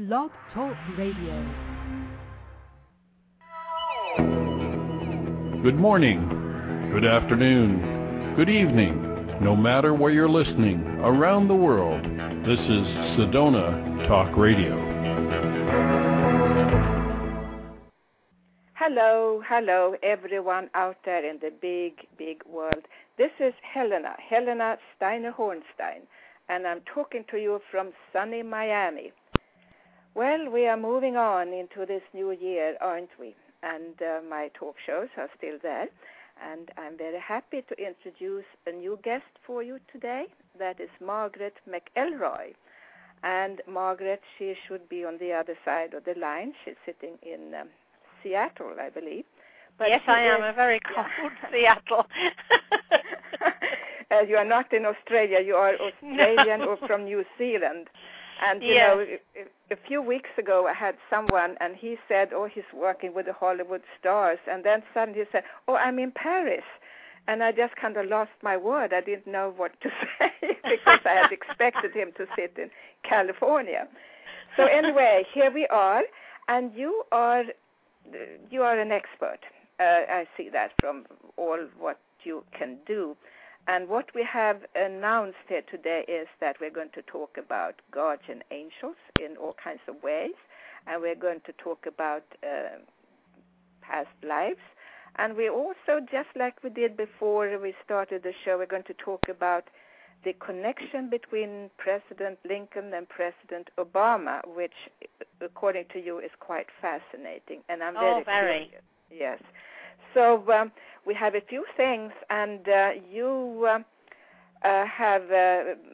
Blog Talk Radio. Good morning, good afternoon, good evening, no matter where you're listening, around the world, this is Sedona Talk Radio. Hello, hello everyone out there in the big, big world. This is Helena Steiner-Hornsteyn, and I'm talking to you from sunny Miami. Well, we are moving on into this new year, aren't we? And my talk shows are still there. And I'm very happy to introduce a new guest for you today. That is Margaret McElroy. And Margaret, she should be on the other side of the line. She's sitting in Seattle, I believe. But yes, I am. A very cold Seattle. You are not in Australia. You are Australian or from New Zealand. And, you know, a few weeks ago I had someone and he said, oh, he's working with the Hollywood stars. And then suddenly he said, oh, I'm in Paris. And I just kind of lost my word. I didn't know what to say because I had expected him to sit in California. So anyway, here we are. And you are an expert. I see that from all what you can do. And what we have announced here today is that we're going to talk about guardian angels in all kinds of ways, and we're going to talk about past lives. And we also, just like we did before we started the show, we're going to talk about the connection between President Lincoln and President Obama, which, according to you, is quite fascinating. And I'm very curious. Yes. So we have a few things, and you have,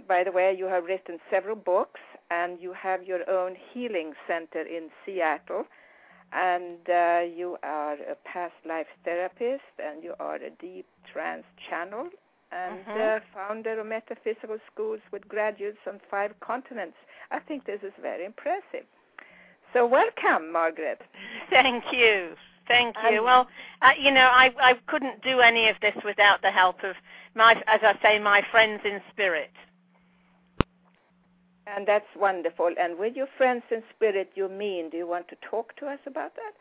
by the way, you have written several books, and you have your own healing center in Seattle, and you are a past life therapist, and you are a deep trance channel, and founder of metaphysical schools with graduates on 5 continents. I think this is very impressive. So welcome, Margaret. Thank you. Thank you. Well, I couldn't do any of this without the help of, my friends in spirit. And that's wonderful. And with your friends in spirit, you mean, do you want to talk to us about that?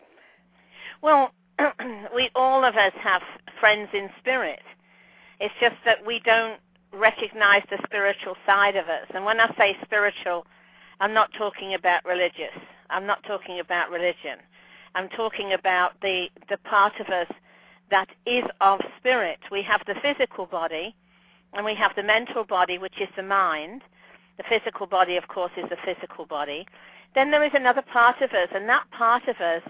Well, we all of us have friends in spirit. It's just that we don't recognize the spiritual side of us. And when I say spiritual, I'm not talking about religious. I'm not talking about religion. I'm talking about the part of us that is of spirit. We have the physical body, and we have the mental body, which is the mind. The physical body, of course, is the physical body. Then there is another part of us, and that part of us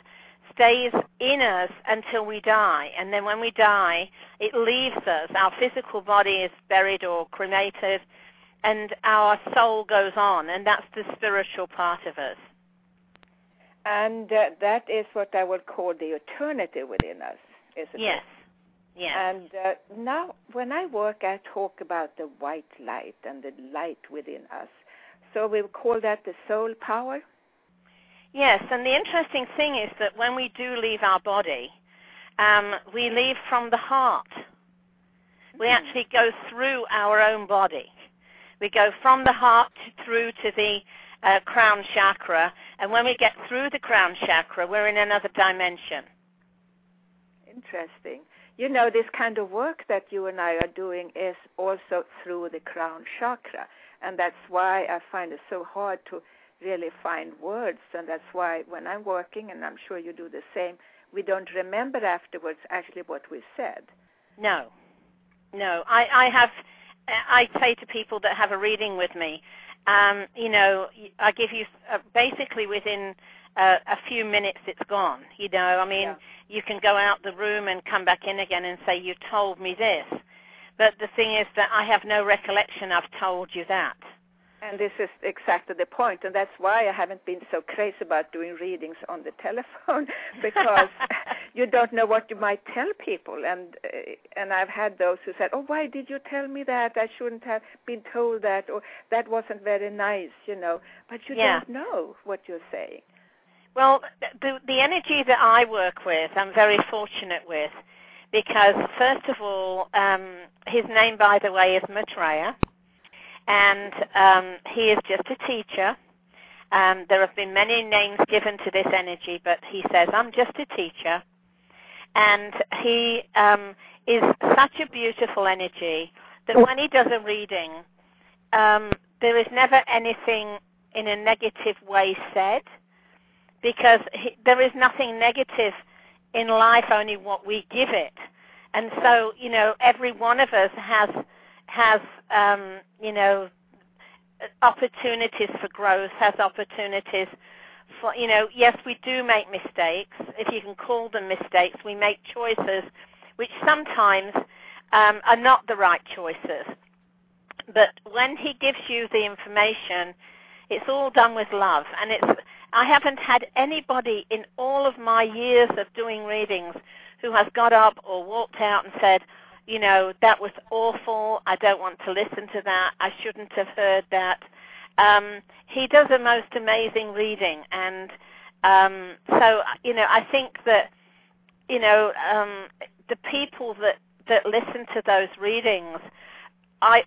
stays in us until we die. And then when we die, it leaves us. Our physical body is buried or cremated, and our soul goes on, and that's the spiritual part of us. And that is what I would call the eternity within us, isn't it? Yes. And now when I work, I talk about the white light and the light within us. So we call that the soul power? Yes, and the interesting thing is that when we do leave our body, we leave from the heart. We actually go through our own body. We go from the heart through to the crown chakra, and when we get through the crown chakra, we're in another dimension. Interesting. You know, this kind of work that you and I are doing is also through the crown chakra, and that's why I find it so hard to really find words, and that's why when I'm working, and I'm sure you do the same, we don't remember afterwards actually what we said. No. I say to people that have a reading with me, I give you basically within a few minutes it's gone. You can go out the room and come back in again and say, you told me this. But the thing is that I have no recollection I've told you that. And this is exactly the point, and that's why I haven't been so crazy about doing readings on the telephone because you don't know what you might tell people. And I've had those who said, oh, why did you tell me that? I shouldn't have been told that, or that wasn't very nice, But you don't know what you're saying. Well, the energy that I work with, I'm very fortunate with, because, first of all, his name, by the way, is Maitreya. And he is just a teacher, There have been many names given to this energy, but he says, I'm just a teacher. And he is such a beautiful energy that when he does a reading, there is never anything in a negative way said, because there is nothing negative in life, only what we give it. And so, you know, every one of us has you know, opportunities for growth, has opportunities for, you know, yes, we do make mistakes, if you can call them mistakes. We make choices which sometimes are not the right choices. But when he gives you the information, it's all done with love. And I haven't had anybody in all of my years of doing readings who has got up or walked out and said, you know, that was awful, I don't want to listen to that, I shouldn't have heard that. He does a most amazing reading. And so, you know, I think that, you know, the people that listen to those readings, I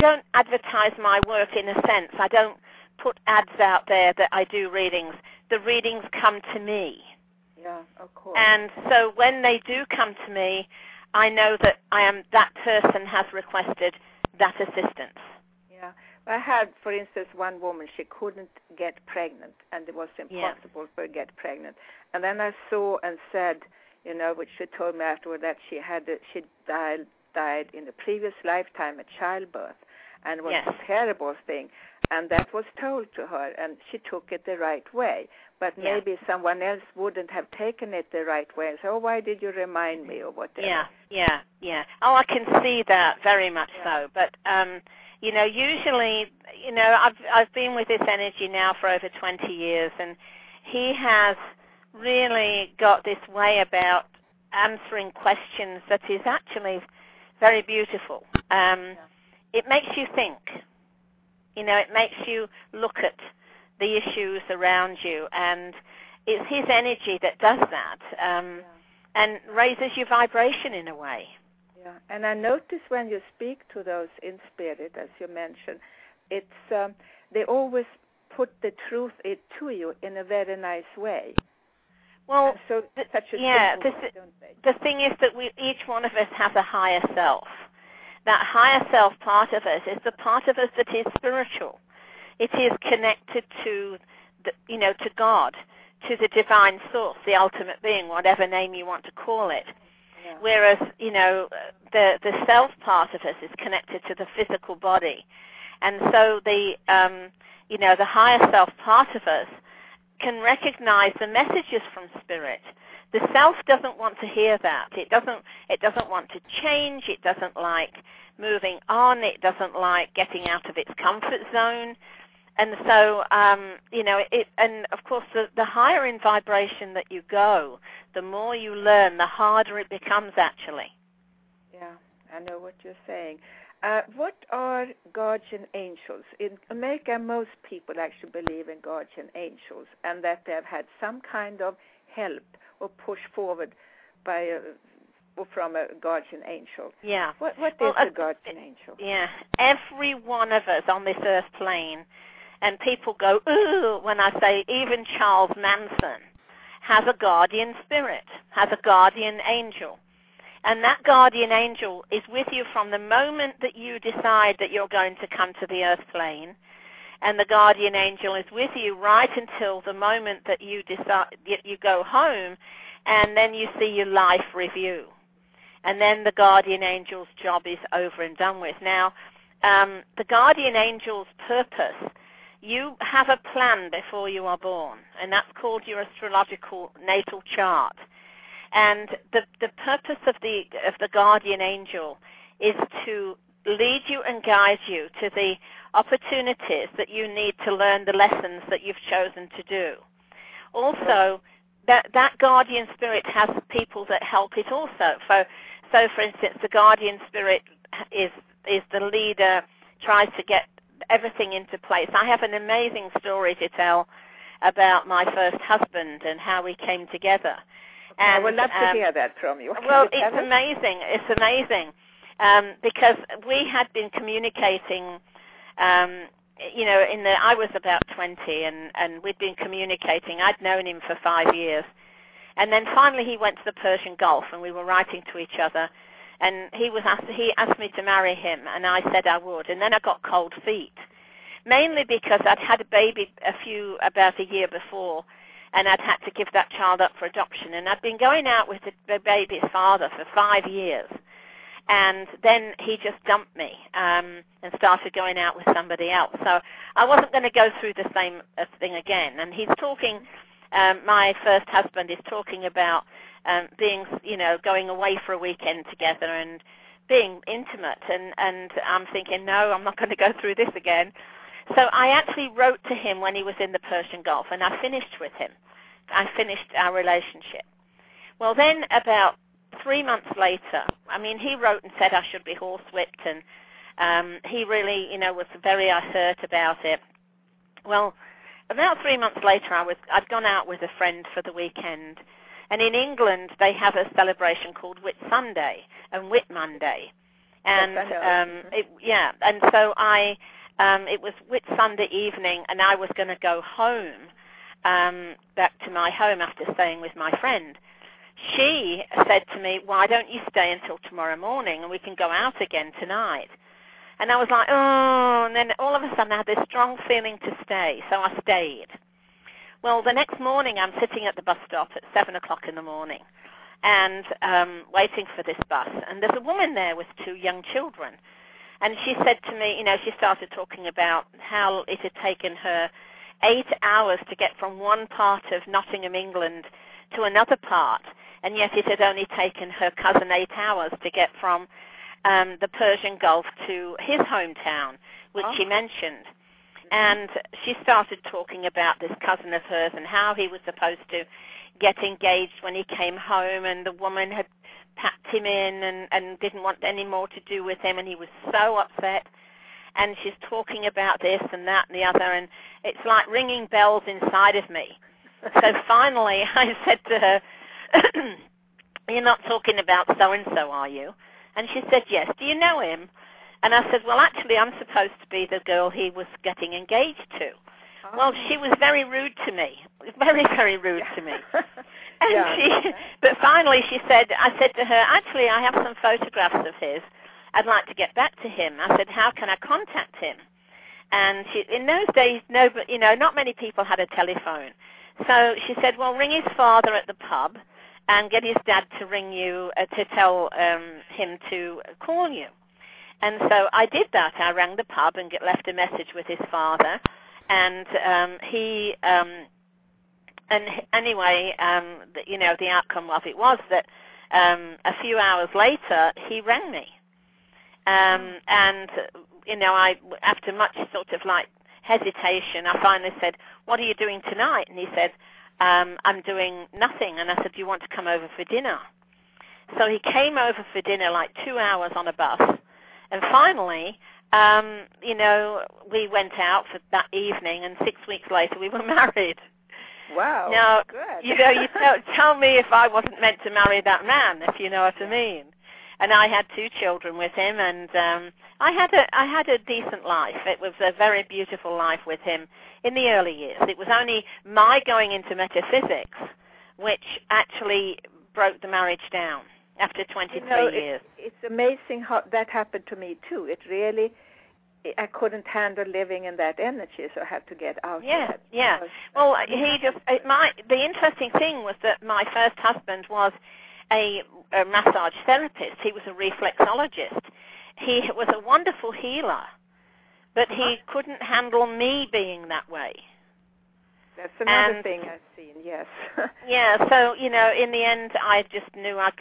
don't advertise my work in a sense. I don't put ads out there that I do readings. The readings come to me. Yeah, of course. And so when they do come to me, I know that that person has requested that assistance. Yeah. I had, for instance, one woman, she couldn't get pregnant, and it was impossible for her to get pregnant. And then I saw and said, you know, which she told me afterward, that she died in the previous lifetime at childbirth, and it was a terrible thing. And that was told to her, and she took it the right way. But maybe someone else wouldn't have taken it the right way. So why did you remind me or whatever? Yeah. Oh, I can see that very much so. But, you know, usually, you know, I've been with this energy now for over 20 years, and he has really got this way about answering questions that is actually very beautiful. It makes you think. You know, it makes you look at the issues around you, and it's his energy that does that and raises your vibration in a way. Yeah, and I notice when you speak to those in spirit, as you mentioned, it's they always put the truth to you in a very nice way. Well, so the thing is that each one of us has a higher self. That higher self part of us is the part of us that is spiritual. It is connected to, you know, to God, to the divine source, the ultimate being, whatever name you want to call it. Yeah. Whereas, you know, the self part of us is connected to the physical body, and so the, you know, the higher self part of us can recognize the messages from spirit. The self doesn't want to hear that. It doesn't want to change. It doesn't like moving on. It doesn't like getting out of its comfort zone. And so, you know, and of course, the higher in vibration that you go, the more you learn, the harder it becomes, actually. Yeah, I know what you're saying. What are guardian angels? In America, most people actually believe in guardian angels, and that they have had some kind of help or push forward by or from a guardian angel. Yeah. What is a guardian angel? Yeah. Every one of us on this earth plane, and people go, ooh, when I say even Charles Manson has a guardian spirit, has a guardian angel. And that guardian angel is with you from the moment that you decide that you're going to come to the earth plane. And the guardian angel is with you right until the moment that you decide you go home, and then you see your life review, and then the guardian angel's job is over and done with. Now, the guardian angel's purpose: you have a plan before you are born, and that's called your astrological natal chart. And the purpose of the guardian angel is to lead you and guide you to the opportunities that you need to learn the lessons that you've chosen to do. Also, that guardian spirit has people that help it also. So for instance, the guardian spirit is the leader, tries to get everything into place. I have an amazing story to tell about my first husband and how we came together. Okay, and I would love to hear that from you. Well, it's amazing. It's amazing because we had been communicating you know, I was about 20, and we'd been communicating. I'd known him for 5 years. And then finally he went to the Persian Gulf, and we were writing to each other. And he asked me to marry him, and I said I would. And then I got cold feet, mainly because I'd had a baby about a year before, and I'd had to give that child up for adoption. And I'd been going out with the baby's father for 5 years. And then he just dumped me and started going out with somebody else. So I wasn't going to go through the same thing again. And he's talking, my first husband is talking about being, you know, going away for a weekend together and being intimate. And I'm thinking, no, I'm not going to go through this again. So I actually wrote to him when he was in the Persian Gulf, and I finished with him. I finished our relationship. Well, then about 3 months later, I mean, he wrote and said I should be horsewhipped, and he really, you know, was very hurt about it. Well, about 3 months later, I'd gone out with a friend for the weekend, and in England they have a celebration called Whit Sunday and Whit Monday, and yes, and so it was Whit Sunday evening, and I was going to go home, back to my home after staying with my friend. She said to me, why don't you stay until tomorrow morning and we can go out again tonight? And I was like, oh, and then all of a sudden I had this strong feeling to stay, so I stayed. Well, the next morning I'm sitting at the bus stop at 7 o'clock in the morning and waiting for this bus. And there's a woman there with 2 young children. And she said to me, you know, she started talking about how it had taken her 8 hours to get from one part of Nottingham, England, to another part. And yet it had only taken her cousin 8 hours to get from the Persian Gulf to his hometown, which she mentioned. And she started talking about this cousin of hers and how he was supposed to get engaged when he came home, and the woman had packed him in and didn't want any more to do with him, and he was so upset. And she's talking about this and that and the other, and it's like ringing bells inside of me. So finally I said to her, you're not talking about so-and-so, are you? And she said, yes. Do you know him? And I said, well, actually, I'm supposed to be the girl he was getting engaged to. Oh. Well, she was very rude to me, very, very rude to me. And but finally she said, I said to her, actually, I have some photographs of his. I'd like to get back to him. I said, how can I contact him? And she, in those days, nobody, you know, not many people had a telephone. So she said, well, ring his father at the pub and get his dad to ring you, to tell him to call you. And so I did that. I rang the pub and left a message with his father. And you know, the outcome of it was that a few hours later he rang me. And, you know, after much sort of like hesitation, I finally said, what are you doing tonight? And he said, I'm doing nothing. And I said, do you want to come over for dinner? So he came over for dinner, like 2 hours on a bus. And finally, you know, we went out for that evening, and 6 weeks later we were married. Wow. Now, good. You know, you tell me if I wasn't meant to marry that man, if you know what I mean. And I had 2 children with him, and I had a decent life. It was a very beautiful life with him in the early years. It was only my going into metaphysics which actually broke the marriage down after 23 years. It's amazing how that happened to me too. It really, I couldn't handle living in that energy, so I had to get out of it. Yeah, yeah. Well, the interesting thing was that my first husband was a massage therapist. He was a reflexologist. He was a wonderful healer, but he couldn't handle me being that way. That's another thing I've seen, yes. Yeah, so, you know, in the end, I just knew I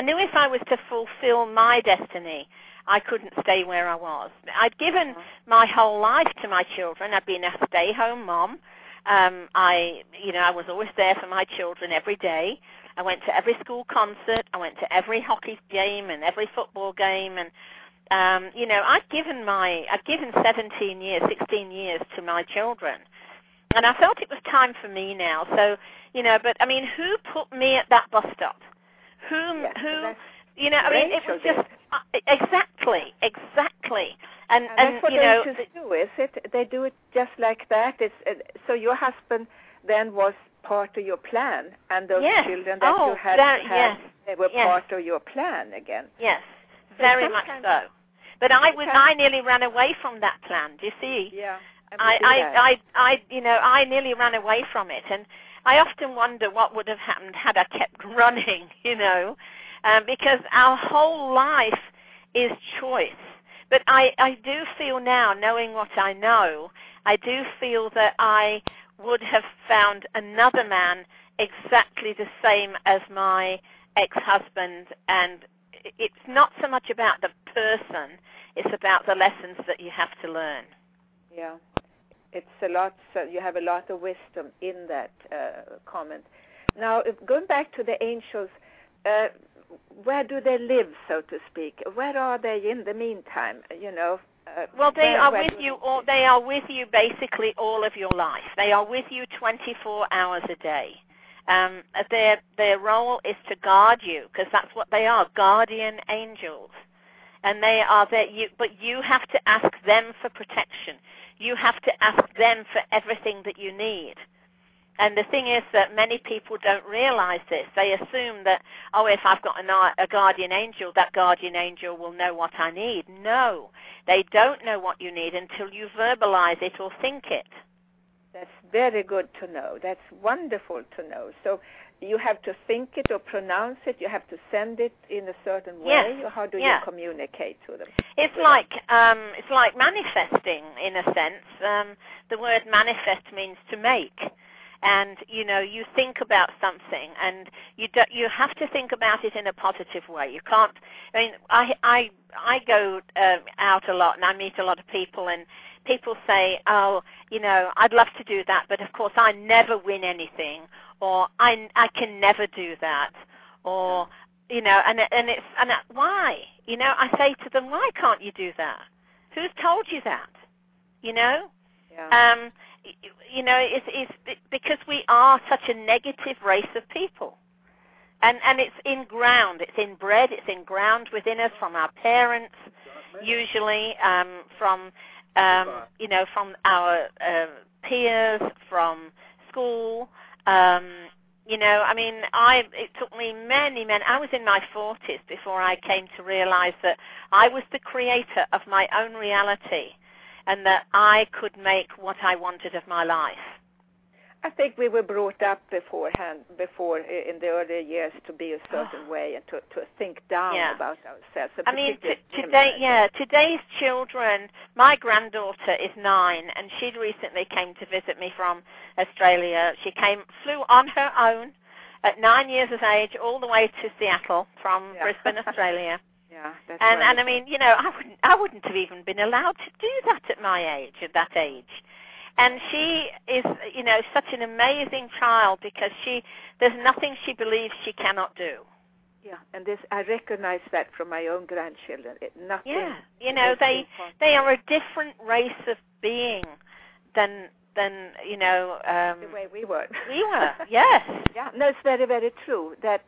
knew if I was to fulfill my destiny, I couldn't stay where I was. I'd given my whole life to my children. I'd been a stay-home mom. I was always there for my children every day. I went to every school concert. I went to every hockey game and every football game. And, you know, I'd given 16 years to my children. And I felt it was time for me now. So, you know, but, I mean, who put me at that bus stop? Who, you know, I mean, it was just, exactly. And that's what they just do, is it? They do it just like that. It's, so your husband then was part of your plan, and those children that you had they were part of your plan again. Yes, so very much so. But I nearly ran away from that plan. Do you see? Yeah. I nearly ran away from it, and I often wonder what would have happened had I kept running. Because our whole life is choice. But I do feel now, knowing what I know, I do feel that I would have found another man exactly the same as my ex-husband. And it's not so much about the person, it's about the lessons that you have to learn. Yeah, it's a lot, so you have a lot of wisdom in that comment. Now, going back to the angels, where do they live, so to speak? Where are they in the meantime, Well, they are with you basically all of your life. They are with you 24 hours a day. Their role is to guard you, because that's what they are, guardian angels. And they are there, but you have to ask them for protection. You have to ask them for everything that you need. And the thing is that many people don't realize this. They assume that, if I've got a guardian angel, that guardian angel will know what I need. No, they don't know what you need until you verbalize it or think it. That's very good to know. That's wonderful to know. So you have to think it or pronounce it. You have to send it in a certain way. Or how do you communicate to them? It's like manifesting, in a sense. The word manifest means to make. And, you think about something, and you have to think about it in a positive way. You can't, I go out a lot, and I meet a lot of people, and people say, I'd love to do that, but of course I never win anything, or I can never do that, or, why? I say to them, why can't you do that? Who's told you that? Yeah. It's because we are such a negative race of people. And it's ingrained, it's inbred, it's ingrained within us from our parents, usually, from our peers, from school. It took me many, I was in my 40s before I came to realize that I was the creator of my own reality, and that I could make what I wanted of my life. I think we were brought up before in the earlier years to be a certain way and to think down about ourselves. Today's children, my granddaughter is 9, and she recently came to visit me from Australia. She flew on her own at 9 years of age all the way to Seattle from Brisbane, Australia. Yeah, that's right. And I wouldn't have even been allowed to do that at that age. And she is, such an amazing child, because there's nothing she believes she cannot do. Yeah, and I recognize that from my own grandchildren. Nothing. Yeah, they are a different race of being than the way we were. We were, yes. Yeah, no, it's very, very true that.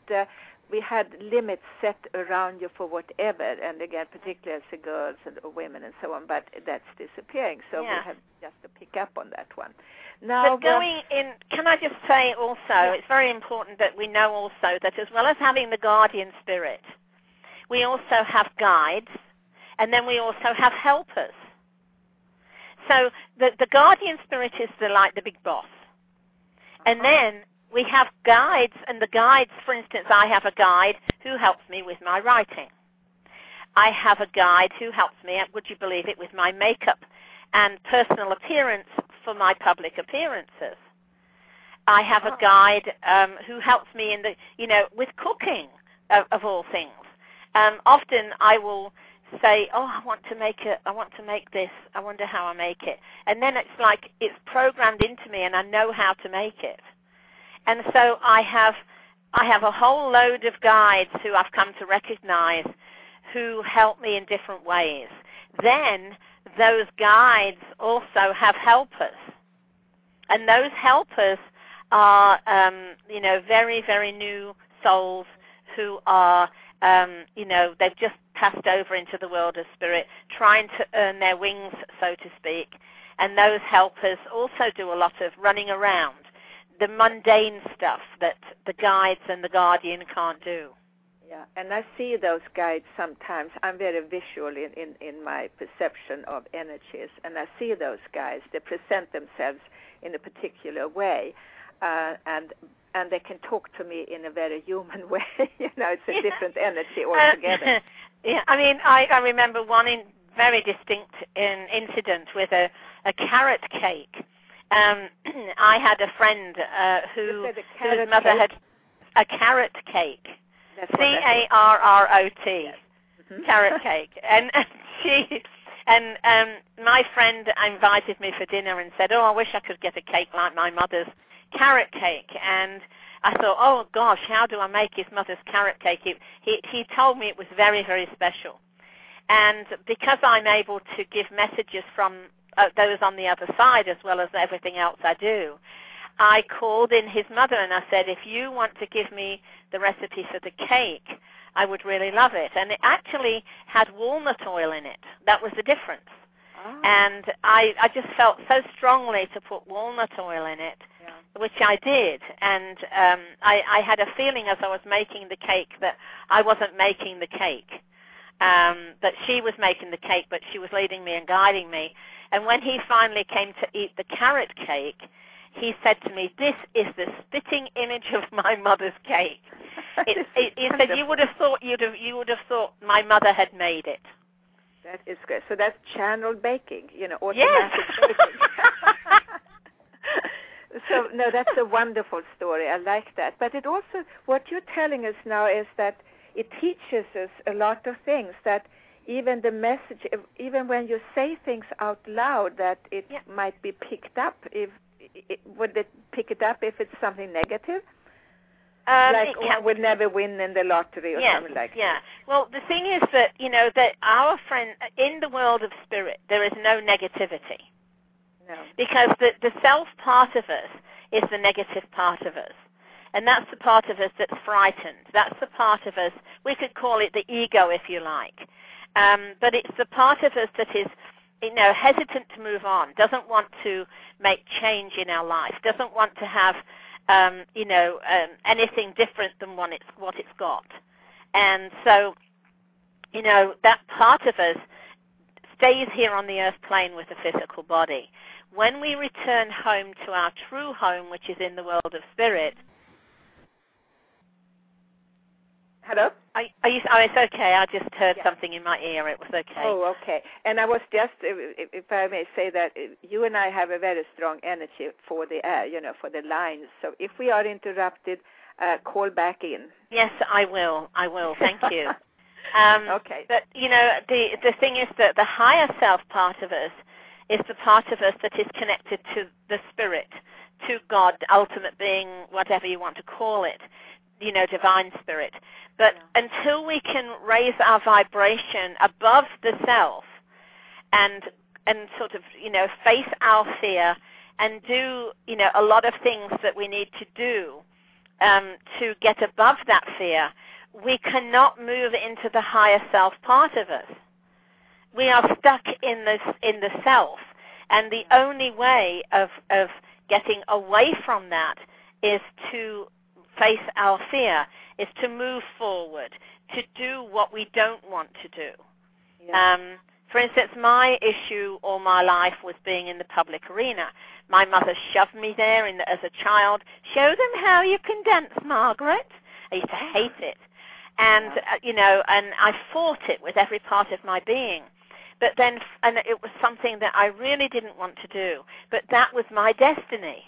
We had limits set around you for whatever, and again, particularly as the girls and women and so on, but that's disappearing, so we have just to pick up on that one. Now, but can I just say also, it's very important that we know also that as well as having the guardian spirit, we also have guides, and then we also have helpers. So the guardian spirit is like the big boss, and then we have guides, and the guides, for instance, I have a guide who helps me with my writing. I have a guide who helps me, would you believe it, with my makeup and personal appearance for my public appearances. I have a guide who helps me in with cooking, of all things. Often I will say, I want to make this, I wonder how I make it. And then it's like it's programmed into me and I know how to make it. And so I have a whole load of guides who I've come to recognize who help me in different ways. Then those guides also have helpers. And those helpers are, very, very new souls who are you know, they've just passed over into the world of spirit, trying to earn their wings, so to speak. And those helpers also do a lot of running around, the mundane stuff that the guides and the guardian can't do. Yeah, and I see those guides sometimes. I'm very visual in my perception of energies, and I see those guides. They present themselves in a particular way, and they can talk to me in a very human way. You know, it's a different energy altogether. Yeah, I mean, I remember one very distinct incident with a carrot cake. I had a friend whose mother had a carrot cake. C-A-R-R-O-T, yes. Mm-hmm. Carrot cake. And my friend invited me for dinner and said, oh, I wish I could get a cake like my mother's carrot cake. And I thought, oh, gosh, how do I make his mother's carrot cake? He told me it was very, very special. And because I'm able to give messages from those on the other side as well as everything else I do, I called in his mother and I said, if you want to give me the recipe for the cake, I would really love it. And it actually had walnut oil in it. That was the difference. Oh. And I just felt so strongly to put walnut oil in it, yeah, which I did. And I had a feeling as I was making the cake that I wasn't making the cake, that she was making the cake, but she was leading me and guiding me. And when he finally came to eat the carrot cake, he said to me, this is the spitting image of my mother's cake. He said, you would have thought my mother had made it. That is good. So that's channeled baking, you know, automatic baking. So, no, that's a wonderful story. I like that. But it also, what you're telling us now is that it teaches us a lot of things, that even the message, even when you say things out loud, that it might be picked up if... Would they pick it up if it's something negative? Like, I would never win in the lottery or something like that. Yeah. Well, the thing is that, you know, that our friend, in the world of spirit, there is no negativity. No. Because the self part of us is the negative part of us. And that's the part of us that's frightened. That's the part of us, we could call it the ego if you like. But it's the part of us that is, you know, hesitant to move on, doesn't want to make change in our life, doesn't want to have, you know, anything different than what it's got. And so, you know, that part of us stays here on the earth plane with the physical body. When we return home to our true home, which is in the world of spirit... Hello? Are you? Oh, it's okay. I just heard something in my ear. It was okay. Oh, okay. And I was just, if I may say that, you and I have a very strong energy for the air, you know, for the lines. So if we are interrupted, call back in. Yes, I will. I will. Thank you. Okay. But, you know, the thing is that the higher self part of us is the part of us that is connected to the spirit, to God, ultimate being, whatever you want to call it, you know, divine spirit. But until we can raise our vibration above the self and sort of, you know, face our fear and do, you know, a lot of things that we need to do to get above that fear, we cannot move into the higher self part of us. We are stuck in the self. And the only way of getting away from that is to face our fear, is to move forward, to do what we don't want to do. Yeah. For instance, my issue all my life was being in the public arena. My mother shoved me there as a child. Show them how you can dance, Margaret. I used to hate it. And, you know, and I fought it with every part of my being. But then, and it was something that I really didn't want to do. But that was my destiny.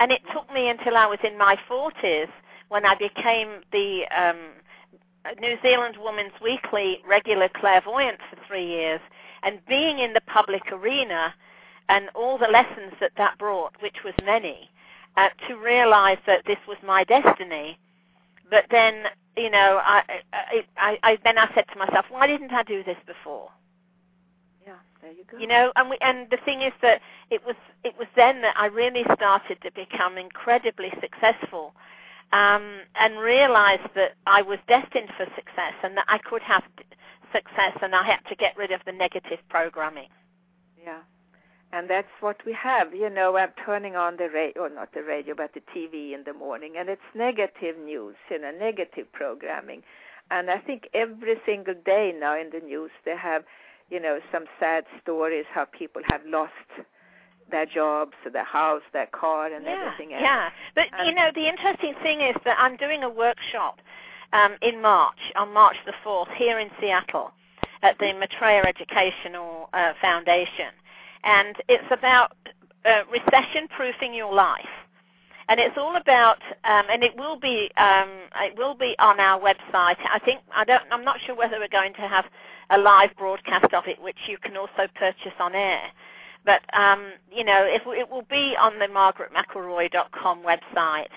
And it took me until I was in my 40s when I became the New Zealand Woman's Weekly regular clairvoyant for 3 years. And being in the public arena and all the lessons that brought, which was many, to realize that this was my destiny. But then, you know, I said to myself, why didn't I do this before? There you go. You know, and the thing is that it was then that I really started to become incredibly successful and realized that I was destined for success and that I could have success, and I had to get rid of the negative programming. Yeah. And that's what we have. You know, I'm turning on the radio, or not the radio, but the TV in the morning, and it's negative news, you know, negative programming. And I think every single day now in the news they have, you know, some sad stories, how people have lost their jobs, their house, their car, and everything else. Yeah, but, and, you know, the interesting thing is that I'm doing a workshop in March, on March the 4th, here in Seattle at the Maitreya Educational Foundation. And it's about recession-proofing your life. And it's all about, and it will be on our website. I'm not sure whether we're going to have a live broadcast of it, which you can also purchase on air. But, you know, it will be on the margaretmcelroy.com website.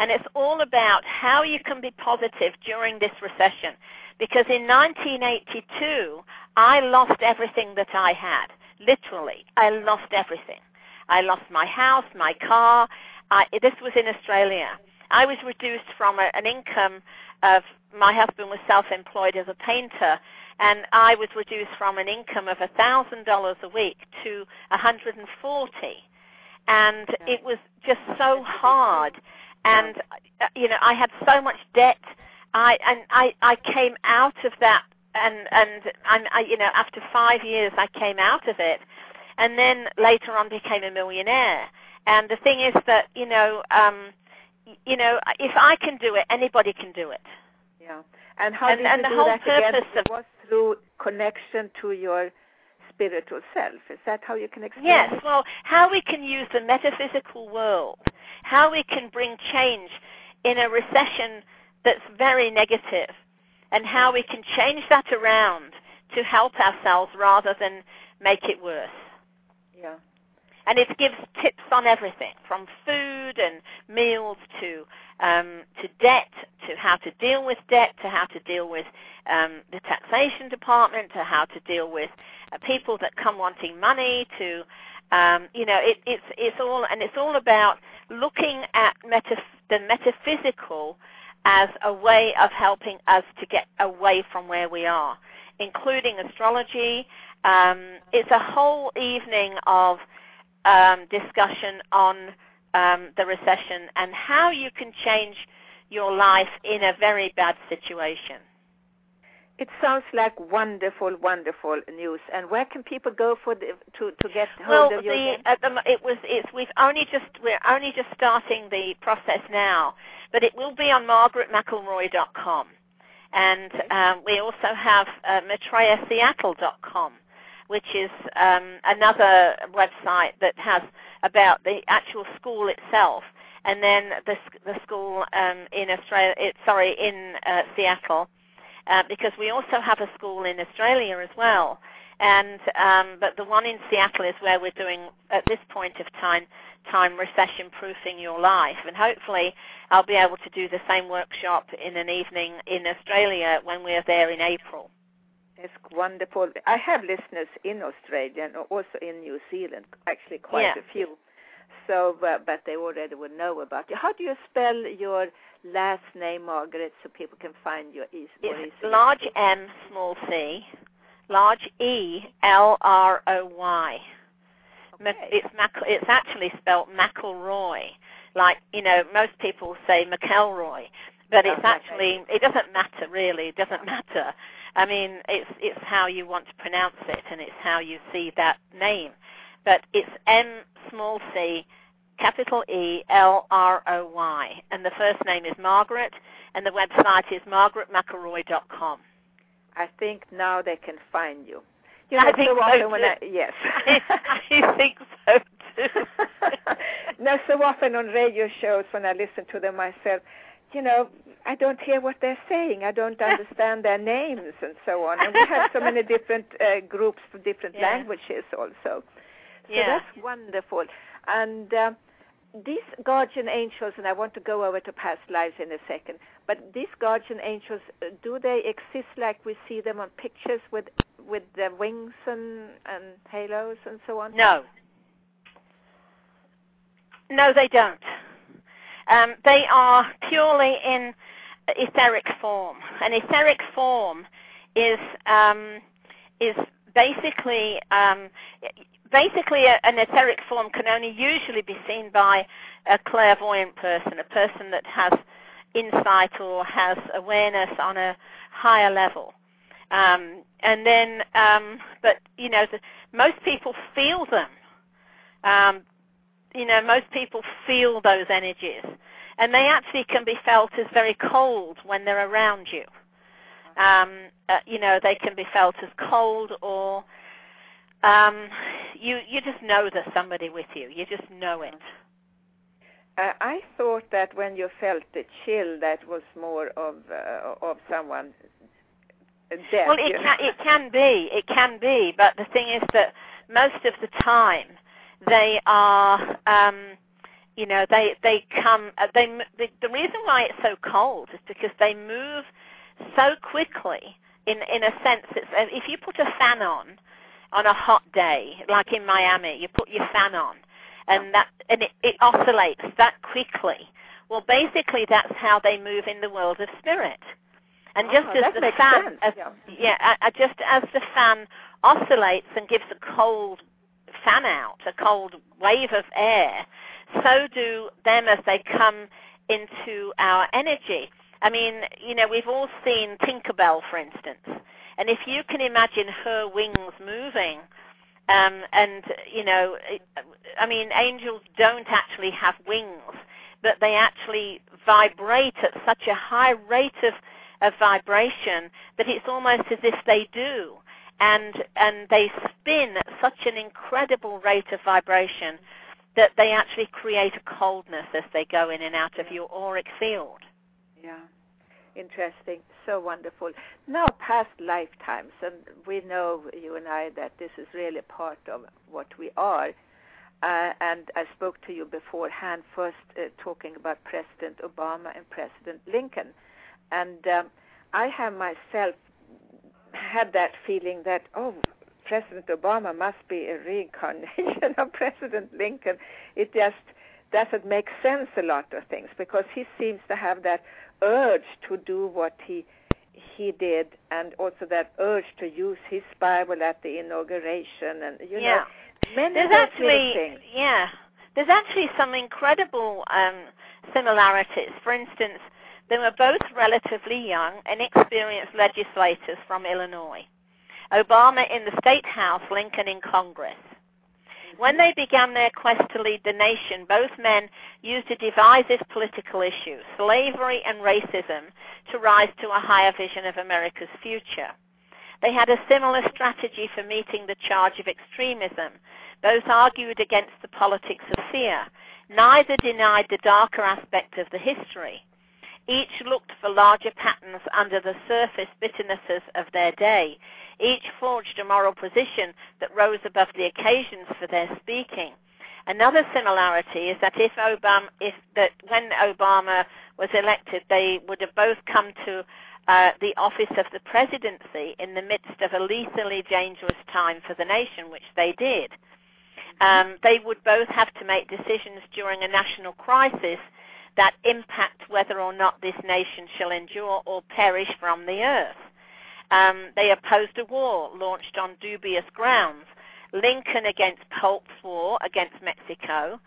And it's all about how you can be positive during this recession. Because in 1982, I lost everything that I had. Literally, I lost everything. I lost my house, my car. This was in Australia. I was reduced from an income of, my husband was self-employed as a painter, and I was reduced from an income of $1,000 a week to $140. And it was just so hard. And, you know, I had so much debt. I came out of that. And you know, after 5 years, I came out of it, and then later on became a millionaire. And the thing is that, you know, if I can do it, anybody can do it. Yeah. And how did you do that again? It was through connection to your spiritual self. Is that how you can explain? Yes. Well, how we can use the metaphysical world, how we can bring change in a recession that's very negative, and how we can change that around to help ourselves rather than make it worse. Yeah. And it gives tips on everything, from food and meals to debt, to how to deal with debt, to how to deal with the taxation department, to how to deal with people that come wanting money. To you know, it's all about looking at the metaphysical as a way of helping us to get away from where we are, including astrology. It's a whole evening of discussion on the recession and how you can change your life in a very bad situation. It sounds like wonderful, wonderful news. And where can people go to get hold of you? We're only just starting the process now, but it will be on margaretmcelroy.com, and we also have maitreyaseattle.com, which is another website that has about the actual school itself, and then the school in Australia. In Seattle. Because we also have a school in Australia as well, and but the one in Seattle is where we're doing at this point of time recession-proofing your life, and hopefully I'll be able to do the same workshop in an evening in Australia when we're there in April. It's wonderful. I have listeners in Australia and also in New Zealand, actually quite a few. So, but they already would know about you. How do you spell your last name, Margaret, so people can find your easily? It's large M, small c, large E, LROY. Okay. It's actually spelled McElroy. Like, you know, most people say McElroy, but it's actually, it doesn't matter really, it doesn't matter. I mean, it's how you want to pronounce it, and it's how you see that name. But it's M, small c, capital E, LROY. And the first name is Margaret, and the website is margaretmcelroy.com. I think now they can find you. Yes. I think so too. Now, so often on radio shows, when I listen to them myself, you know, I don't hear what they're saying. I don't understand their names and so on. And we have so many different groups for different languages also. So that's wonderful. And these guardian angels, and I want to go over to past lives in a second, but these guardian angels, do they exist like we see them on pictures with their wings and halos and so on? No. No, they don't. They are purely in etheric form. An etheric form is basically an etheric form can only usually be seen by a clairvoyant person, a person that has insight or has awareness on a higher level. And then, but, you know, most people feel them. You know, most people feel those energies. And they actually can be felt as very cold when they're around you. You know, they can be felt as cold, or you just know there's somebody with you. You just know it. I thought that when you felt the chill, that was more of someone death. Well, it can be, but the thing is that most of the time they are, you know, they come. The reason why it's so cold is because they move so quickly. In a sense, it's, if you put a fan on a hot day, like in Miami, you put your fan on, and it oscillates that quickly. Well, basically, that's how they move in the world of spirit. And just as the fan oscillates and gives a cold fan out, a cold wave of air, so do them as they come into our energy. I mean, you know, we've all seen Tinkerbell, for instance, and if you can imagine her wings moving, and, you know, I mean, angels don't actually have wings, but they actually vibrate at such a high rate of vibration that it's almost as if they do, and they spin at such an incredible rate of vibration that they actually create a coldness as they go in and out of your auric field. Yeah, interesting, so wonderful. Now, past lifetimes, and we know, you and I, that this is really part of what we are. And I spoke to you beforehand, first talking about President Obama and President Lincoln. And I have myself had that feeling that, oh, President Obama must be a reincarnation of President Lincoln. It just doesn't make sense, a lot of things, because he seems to have that urge to do what he did, and also that urge to use his Bible at the inauguration, and you know, many things. Yeah, there's actually some incredible similarities. For instance, they were both relatively young and experienced legislators from Illinois. Obama in the State House, Lincoln in Congress. When they began their quest to lead the nation, both men used a divisive political issue, slavery and racism, to rise to a higher vision of America's future. They had a similar strategy for meeting the charge of extremism. Both argued against the politics of fear. Neither denied the darker aspect of the history. Each looked for larger patterns under the surface bitternesses of their day. Each forged a moral position that rose above the occasions for their speaking. Another similarity is that when Obama was elected, they would have both come to the office of the presidency in the midst of a lethally dangerous time for the nation, which they did. They would both have to make decisions during a national crisis that impact whether or not this nation shall endure or perish from the earth. They opposed a war launched on dubious grounds. Lincoln against Polk's war against Mexico,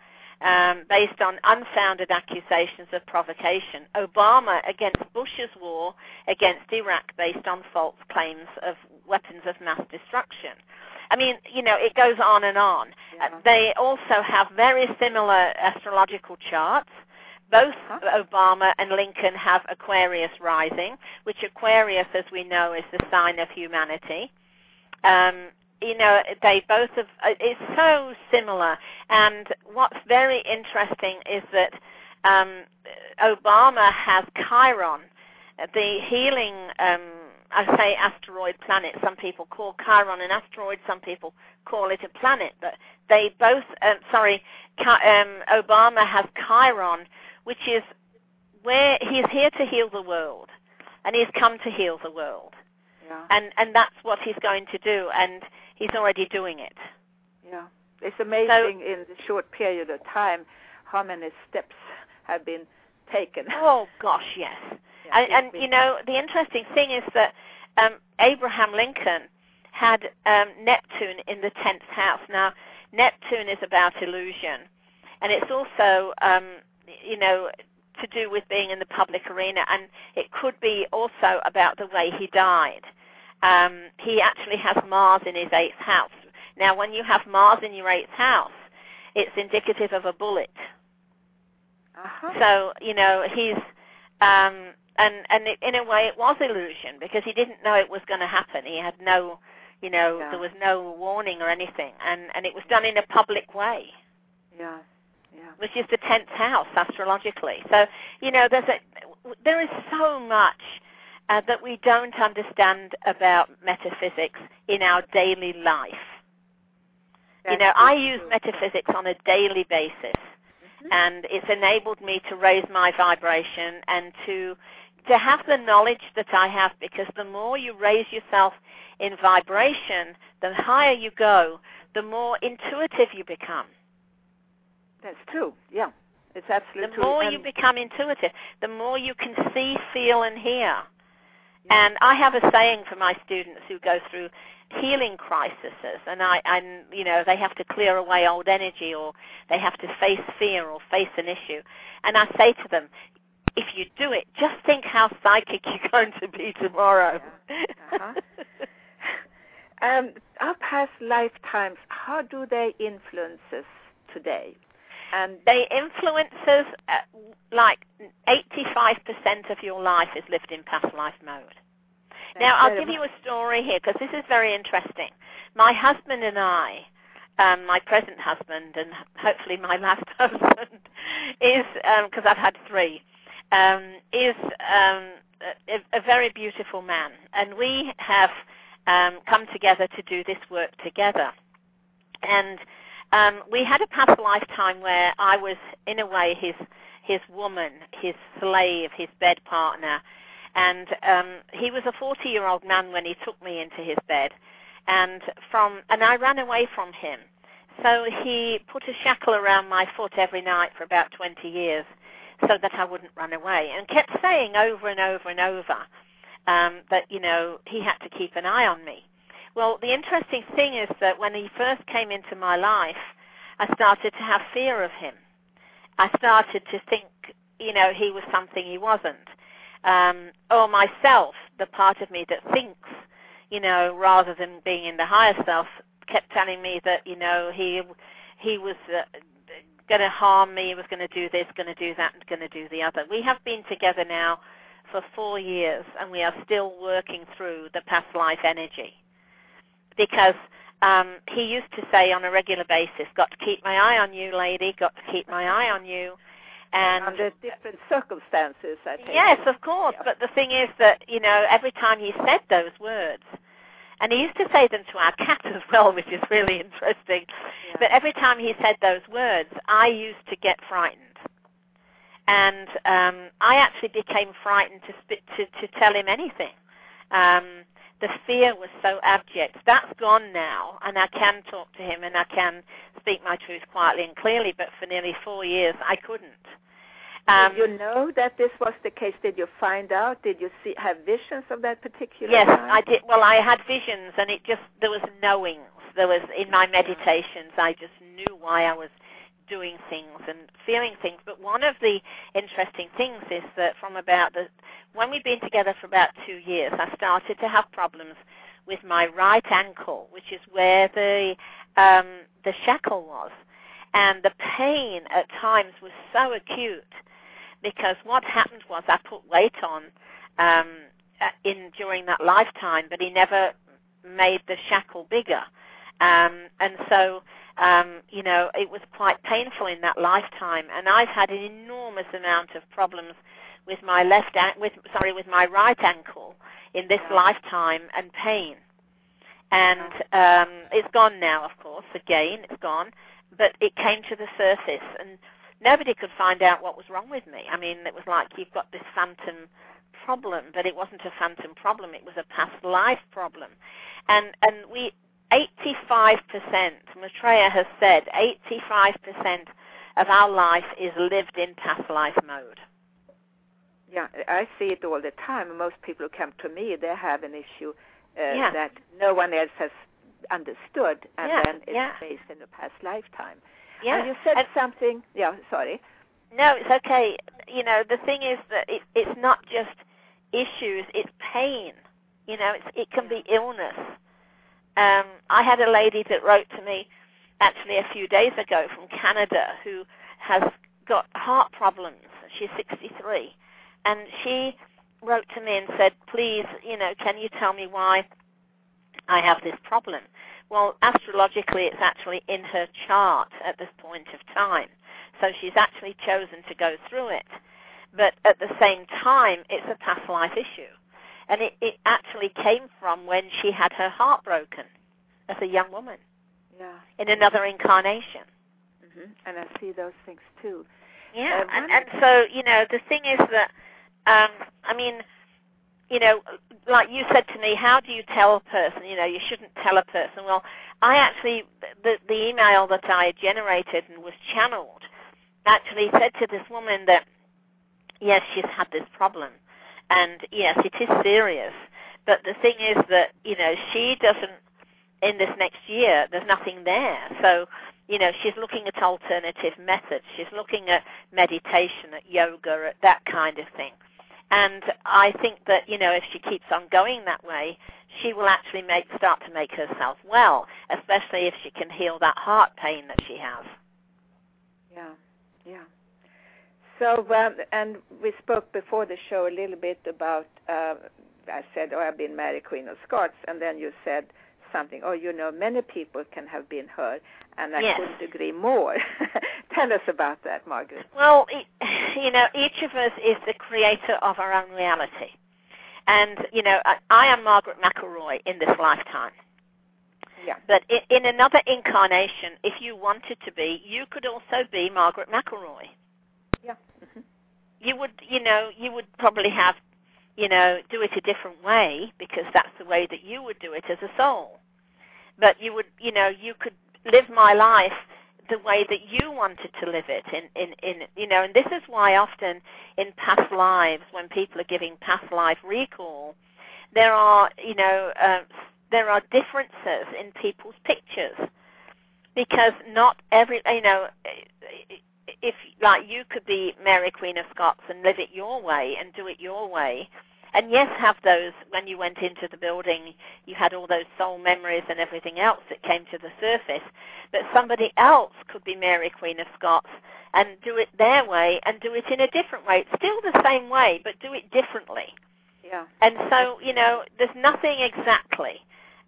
based on unfounded accusations of provocation. Obama against Bush's war against Iraq, based on false claims of weapons of mass destruction. I mean, you know, it goes on and on. Yeah. They also have very similar astrological charts. Both Obama and Lincoln have Aquarius rising, which Aquarius, as we know, is the sign of humanity. You know, they both have, it's so similar. And what's very interesting is that Obama has Chiron, the healing, I say asteroid planet. Some people call Chiron an asteroid, some people call it a planet. But they both, Obama has Chiron, which is where he's here to heal the world, and he's come to heal the world. Yeah. And that's what he's going to do, and he's already doing it. Yeah. It's amazing, in the short period of time, how many steps have been taken. Oh, gosh, yes. Yeah, and you know, the interesting thing is that Abraham Lincoln had Neptune in the 10th house. Now, Neptune is about illusion, and it's also, you know, to do with being in the public arena, and it could be also about the way he died. He actually has Mars in his 8th house. Now, when you have Mars in your 8th house, it's indicative of a bullet. So, you know, he's, in a way it was illusion because he didn't know it was going to happen. He had no, you know, there was no warning or anything, and it was done in a public way. Yeah. Yeah. Which is the 10th house astrologically. So, you know, there is so much that we don't understand about metaphysics in our daily life. That's you know, I use metaphysics on a daily basis, and it's enabled me to raise my vibration and to have the knowledge that I have, because the more you raise yourself in vibration, the higher you go, the more intuitive you become. That's true, yeah. It's absolutely true. The more you become intuitive, the more you can see, feel, and hear. And I have a saying for my students who go through healing crises, and you know, they have to clear away old energy, or they have to face fear or face an issue. And I say to them, if you do it, just think how psychic you're going to be tomorrow. Our past lifetimes, how do they influence us today? And they influence us, like 85% of your life is lived in past life mode. Now, I'll give you a story here, because this is very interesting. My husband and I, my present husband and hopefully my last husband, is, because I've had 3, is a very beautiful man. And we have come together to do this work together. And we had a past lifetime where I was, in a way, his woman, his slave, his bed partner. And he was a 40-year-old man when he took me into his bed, and I ran away from him. So he put a shackle around my foot every night for about 20 years so that I wouldn't run away, and kept saying over and over and over that, you know, he had to keep an eye on me. Well, the interesting thing is that when he first came into my life, I started to have fear of him. I started to think, you know, he was something he wasn't. Or myself, the part of me that thinks, you know, rather than being in the higher self, kept telling me that, you know, he was going to harm me, he was going to do this, going to do that, and going to do the other. We have been together now for 4 years, and we are still working through the past life energy, because he used to say on a regular basis, got to keep my eye on you, lady, got to keep my eye on you. And under different circumstances, I think. Yes, of course. Yeah. But the thing is that, you know, every time he said those words, and he used to say them to our cat as well, which is really interesting. Yeah. But every time he said those words, I used to get frightened. And I actually became frightened to tell him anything. The fear was so abject. That's gone now, and I can talk to him, and I can speak my truth quietly and clearly, but for nearly 4 years, I couldn't. Did you know that this was the case? Did you find out? Did you have visions of that particular time? I did. Well, I had visions, and it just, there was knowings. There was, in my meditations, I just knew why I was doing things and feeling things. But one of the interesting things is that when we've been together for about 2 years, I started to have problems with my right ankle, which is where the shackle was. And the pain at times was so acute, because what happened was I put weight on during that lifetime, but he never made the shackle bigger. And so, you know, it was quite painful in that lifetime, and I've had an enormous amount of problems with my with my right ankle in this lifetime, and pain. And it's gone now, of course. Again, it's gone, but it came to the surface, and nobody could find out what was wrong with me. I mean, it was like, you've got this phantom problem, but it wasn't a phantom problem. It was a past life problem, and we. 85%, Maitreya has said, 85% of our life is lived in past life mode. Yeah, I see it all the time. Most people who come to me, they have an issue that no one else has understood, and then it's based in the past lifetime. Yeah. And you said something. Yeah, sorry. No, it's okay. You know, the thing is that it's not just issues, it's pain. You know, it can be illness. I had a lady that wrote to me actually a few days ago from Canada who has got heart problems. She's 63. And she wrote to me and said, please, you know, can you tell me why I have this problem? Well, astrologically, it's actually in her chart at this point of time. So she's actually chosen to go through it. But at the same time, it's a past life issue. And it actually came from when she had her heart broken as a young woman in another incarnation. Mm-hmm. And I see those things too. Yeah, and so, you know, the thing is that, I mean, you know, like you said to me, how do you tell a person, you know, you shouldn't tell a person. Well, I actually, the email that I generated and was channeled actually said to this woman that, yes, she's had this problem. And, yes, it is serious. But the thing is that, you know, she doesn't, in this next year, there's nothing there. So, you know, she's looking at alternative methods. She's looking at meditation, at yoga, at that kind of thing. And I think that, you know, if she keeps on going that way, she will actually start to make herself well, especially if she can heal that heart pain that she has. Yeah, yeah. So, and we spoke before the show a little bit about, I said, oh, I've been Mary Queen of Scots, and then you said something, oh, you know, many people can have been hurt, and I couldn't agree more. Tell us about that, Margaret. Well, you know, each of us is the creator of our own reality. And, you know, I am Margaret McElroy in this lifetime. Yeah. But in another incarnation, if you wanted to be, you could also be Margaret McElroy. Yeah. Mm-hmm. You would probably have, you know, do it a different way because that's the way that you would do it as a soul. But you would, you know, you could live my life the way that you wanted to live it. In you know, and this is why often in past lives, when people are giving past life recall, there are, you know, there are differences in people's pictures because not every, you know. If, like, you could be Mary Queen of Scots and live it your way and do it your way, and yes, have those, when you went into the building, you had all those soul memories and everything else that came to the surface, but somebody else could be Mary Queen of Scots and do it their way and do it in a different way. It's still the same way, but do it differently. Yeah. And so, you know, there's nothing exactly.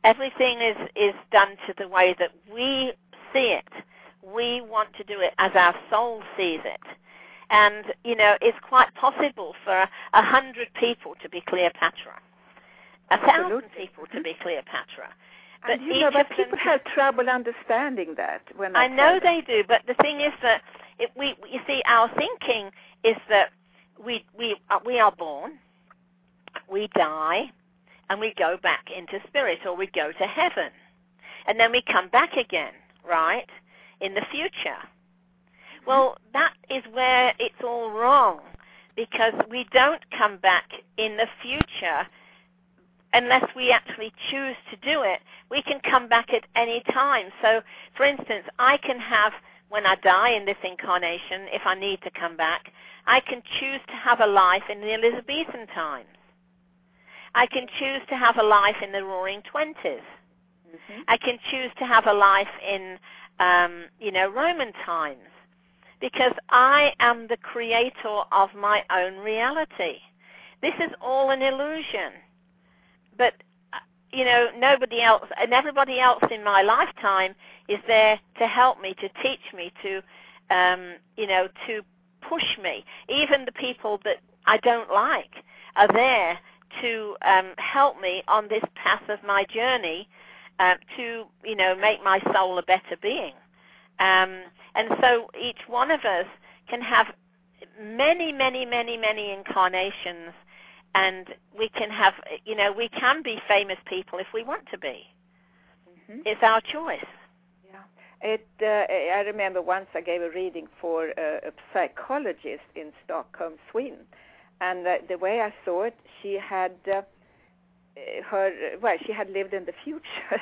Everything is done to the way that we see it. We want to do it as our soul sees it. And, you know, it's quite possible for 100 people to be Cleopatra, 1,000 people to be Cleopatra. But and you know, but people have trouble understanding that. When I know they do, but the thing is that you see, our thinking is that we are born, we die, and we go back into spirit, or we go to heaven. And then we come back again, right? In the future. Well, that is where it's all wrong, because we don't come back in the future unless we actually choose to do it. We can come back at any time. So, for instance, I can have, when I die in this incarnation, if I need to come back, I can choose to have a life in the Elizabethan times. I can choose to have a life in the Roaring Twenties. Mm-hmm. I can choose to have a life in you know, Roman times, because I am the creator of my own reality. This is all an illusion, but, you know, nobody else and everybody else in my lifetime is there to help me, to teach me, to, you know, to push me. Even the people that I don't like are there to help me on this path of my journey, to, you know, make my soul a better being. And so each one of us can have many, many, many, many incarnations, and we can have, you know, we can be famous people if we want to be. Mm-hmm. It's our choice. Yeah. I remember once I gave a reading for a psychologist in Stockholm, Sweden, and the way I saw it, she had she had lived in the future,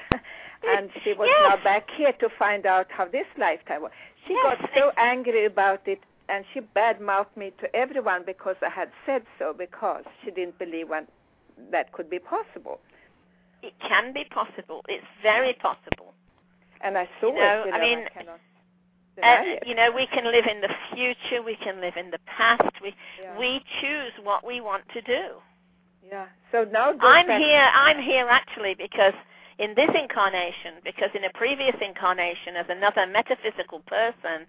and she was now back here to find out how this lifetime was. She got so angry about it, and she badmouthed me to everyone because I had said so, because she didn't believe that could be possible. It can be possible. It's very possible. And I saw it. I mean, we can live in the future. We can live in the past. We choose what we want to do. Yeah. So now I'm here actually because in this incarnation, because in a previous incarnation as another metaphysical person,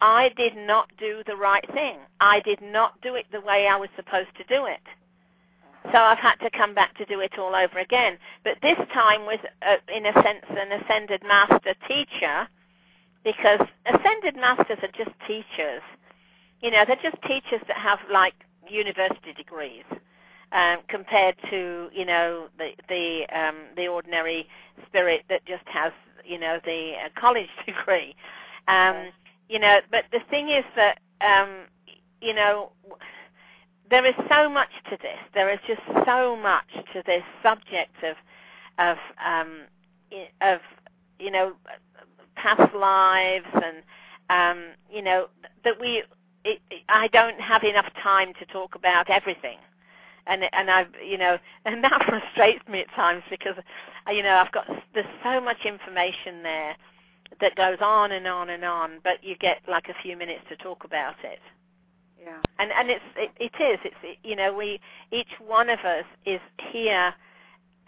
I did not do the right thing. I did not do it the way I was supposed to do it. So I've had to come back to do it all over again. But this time was, in a sense, an ascended master teacher, because ascended masters are just teachers. You know, they're just teachers that have, like, university degrees compared to, you know, the ordinary spirit that just has, you know, the college degree. You know, but the thing is that, you know... There is so much to this. There is just so much to this subject of you know, past lives and you know that we. I don't have enough time to talk about everything, and I you know, and that frustrates me at times because you know there's so much information there that goes on and on and on, but you get like a few minutes to talk about it. Yeah. And it is, you know, each one of us is here.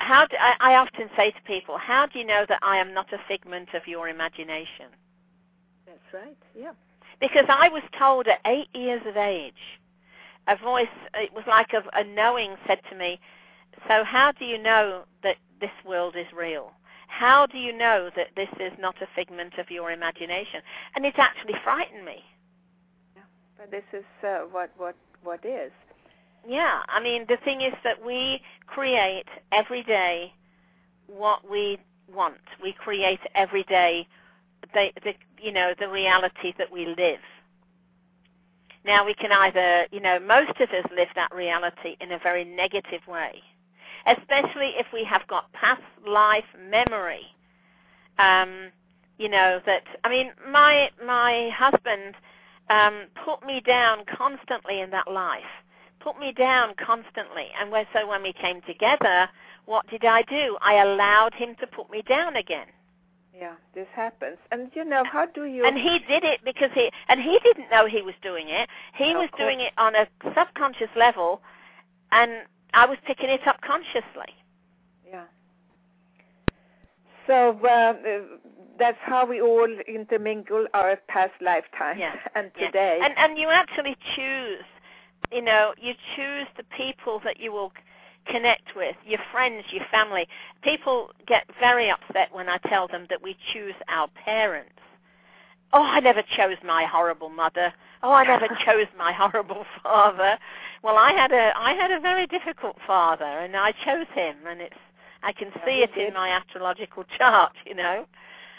I often say to people, how do you know that I am not a figment of your imagination? That's right, yeah. Because I was told at 8 years of age, a voice, it was like a knowing said to me, so how do you know that this world is real? How do you know that this is not a figment of your imagination? And it actually frightened me. But this is what is. Yeah, I mean, the thing is that we create every day what we want. We create every day, the reality that we live. Now, we can either, you know, most of us live that reality in a very negative way, especially if we have got past life memory. You know, that, I mean, my husband... put me down constantly in that life. Put me down constantly. And so when we came together, what did I do? I allowed him to put me down again. Yeah, this happens. And, you know, how do you... And he did it because he didn't know he was doing it. He was doing it on a subconscious level, and I was picking it up consciously. Yeah. So, that's how we all intermingle our past lifetime and today. And you actually choose, you know, you choose the people that you will connect with, your friends, your family. People get very upset when I tell them that we choose our parents. Oh, I never chose my horrible mother. Oh, I never chose my horrible father. Well, I had a very difficult father, and I chose him, and I can see it in my astrological chart, you know.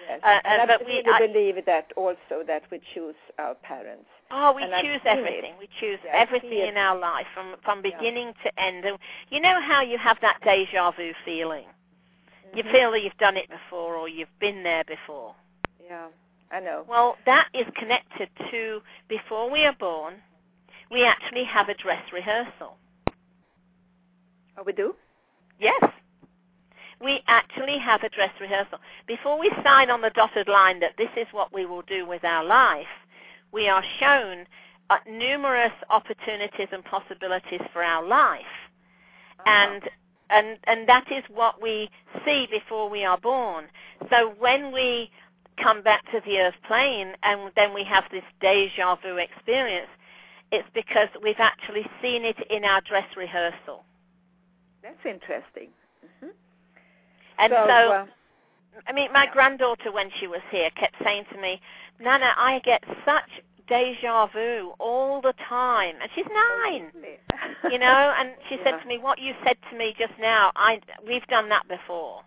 Yes. And but I believe that also, that we choose our parents. Oh, we choose everything. We choose everything in our life from beginning to end. And you know how you have that deja vu feeling? Mm-hmm. You feel that you've done it before or you've been there before. Yeah, I know. Well, that is connected to before we are born, we actually have a dress rehearsal. Oh, we do? Yes. We actually have a dress rehearsal. Before we sign on the dotted line that this is what we will do with our life, we are shown numerous opportunities and possibilities for our life. Uh-huh. And that is what we see before we are born. So when we come back to the earth plane and then we have this deja vu experience, it's because we've actually seen it in our dress rehearsal. That's interesting. Mm-hmm. And my granddaughter, when she was here, kept saying to me, Nana, I get such deja vu all the time. And she's 9, you know, and she said to me, what you said to me just now, we've done that before.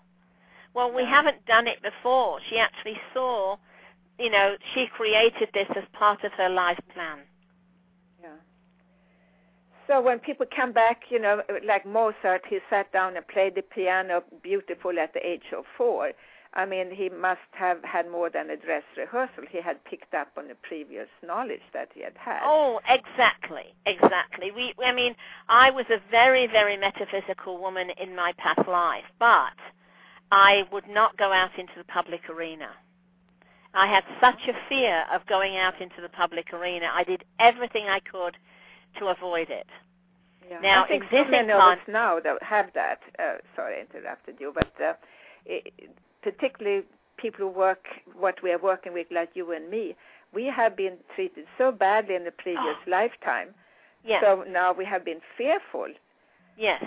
Well, we haven't done it before. She actually saw you know, she created this as part of her life plan. Yeah. So when people come back, you know, like Mozart, he sat down and played the piano beautiful at the age of 4. I mean, he must have had more than a dress rehearsal. He had picked up on the previous knowledge that he had had. Oh, exactly, exactly. I mean, I was a very, very metaphysical woman in my past life, but I would not go out into the public arena. I had such a fear of going out into the public arena. I did everything I could to avoid it. Yeah. Now, I think so many of us now that have that. Sorry, I interrupted you, but particularly people who work, what we are working with, like you and me, we have been treated so badly in the previous lifetime. Yeah. So now we have been fearful. Yes.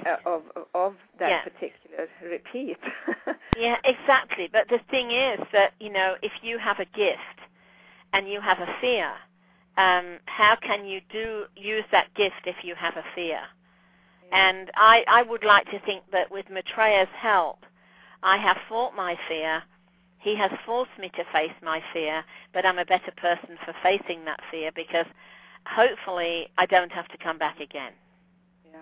Of that particular repeat. Yeah, exactly. But the thing is that, you know, if you have a gift and you have a fear, how can you use that gift if you have a fear? Yeah. And I would like to think that with Maitreya's help, I have fought my fear. He has forced me to face my fear, but I'm a better person for facing that fear because hopefully I don't have to come back again. Yeah.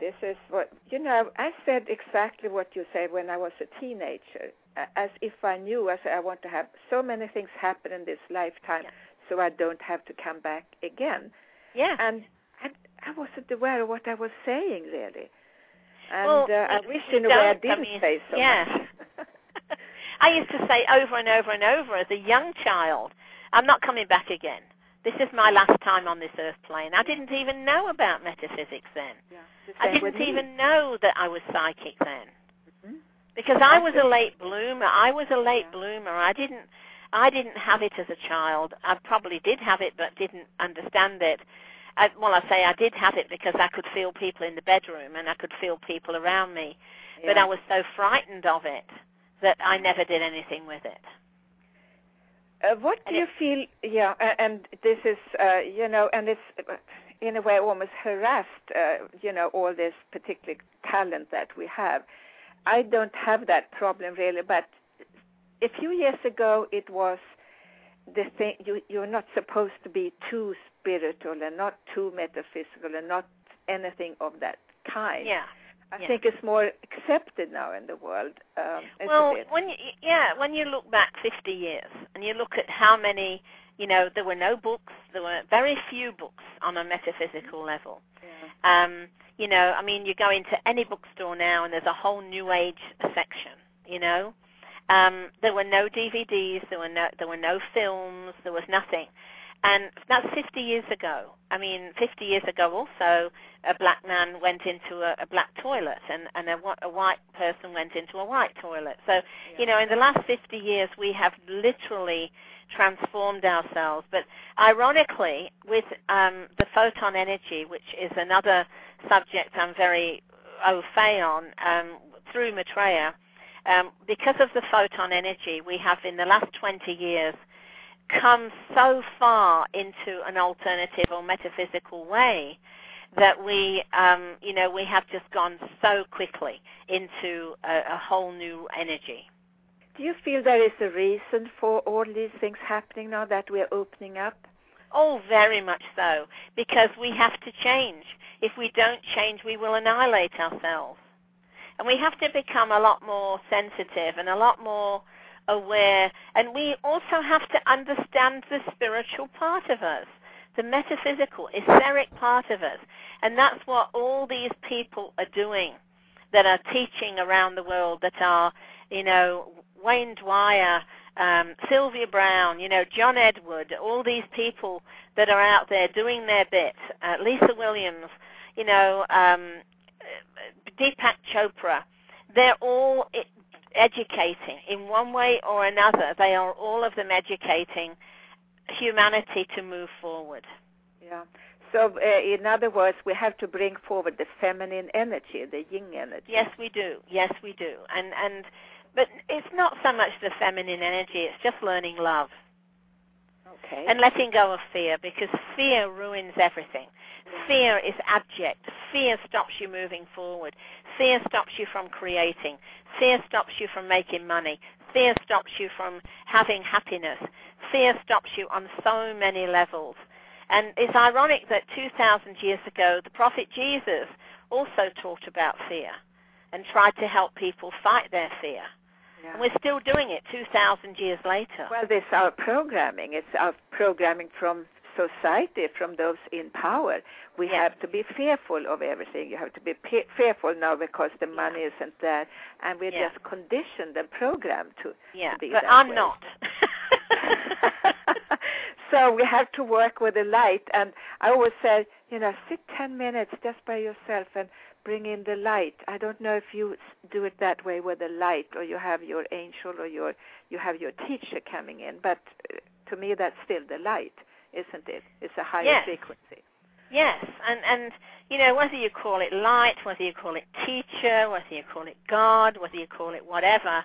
This is what, you know, I said exactly what you said when I was a teenager. As if I knew, I said, I want to have so many things happen in this lifetime so I don't have to come back again. Yeah. And I wasn't aware of what I was saying, really. And well, I wish in a way I didn't say so much. I used to say over and over and over as a young child, I'm not coming back again. This is my last time on this earth plane. I didn't even know about metaphysics then. Yeah, I didn't even know that I was psychic then. Mm-hmm. Because I was a late bloomer. I didn't have it as a child. I probably did have it but didn't understand it. I did have it because I could feel people in the bedroom and I could feel people around me. Yeah. But I was so frightened of it that I never did anything with it. And this is, you know, and it's in a way almost harassed, you know, all this particular talent that we have. I don't have that problem really, but a few years ago it was the thing, you're not supposed to be too spiritual and not too metaphysical and not anything of that kind. Yeah, I think it's more accepted now in the world. When you look back 50 years and you look at how many, you know, there were no books, there were very few books on a metaphysical level. Yeah. You know, I mean, you go into any bookstore now and there's a whole New Age section, you know. There were no DVDs, there were no films, there was nothing. And that's 50 years ago. I mean, 50 years ago also, a black man went into a black toilet and a white person went into a white toilet. So, you know, in the last 50 years, we have literally transformed ourselves. But ironically, with the photon energy, which is another subject I'm very au fait on through Maitreya, because of the photon energy, we have in the last 20 years come so far into an alternative or metaphysical way that we, you know, we have just gone so quickly into a whole new energy. Do you feel there is a reason for all these things happening now that we are opening up? Oh, very much so, because we have to change. If we don't change, we will annihilate ourselves. And we have to become a lot more sensitive and a lot more aware. And we also have to understand the spiritual part of us, the metaphysical, etheric part of us. And that's what all these people are doing that are teaching around the world, that are, you know, Wayne Dyer, Sylvia Brown, you know, John Edward, all these people that are out there doing their bit, Lisa Williams, you know, Deepak Chopra, they're all educating in one way or another. They are all of them educating humanity to move forward. Yeah. So in other words, we have to bring forward the feminine energy, the yin energy. Yes, we do. Yes, we do. And but it's not so much the feminine energy. It's just learning love. Okay. And letting go of fear, because fear ruins everything. Fear is abject. Fear stops you moving forward. Fear stops you from creating. Fear stops you from making money. Fear stops you from having happiness. Fear stops you on so many levels. And it's ironic that 2,000 years ago, the prophet Jesus also taught about fear and tried to help people fight their fear. Yeah. And we're still doing it 2,000 years later. Well, it's our programming. It's our programming from society, from those in power. We have to be fearful of everything. You have to be fearful now because the money isn't there. And we're just conditioned and programmed to be that way. But I'm not. So we have to work with the light. And I always say, sit 10 minutes just by yourself and bring in the light. I don't know if you do it that way with the light, or you have your angel, or you have your teacher coming in. But to me, that's still the light, isn't it? It's a higher frequency. Yes. And whether you call it light, whether you call it teacher, whether you call it God, whether you call it whatever,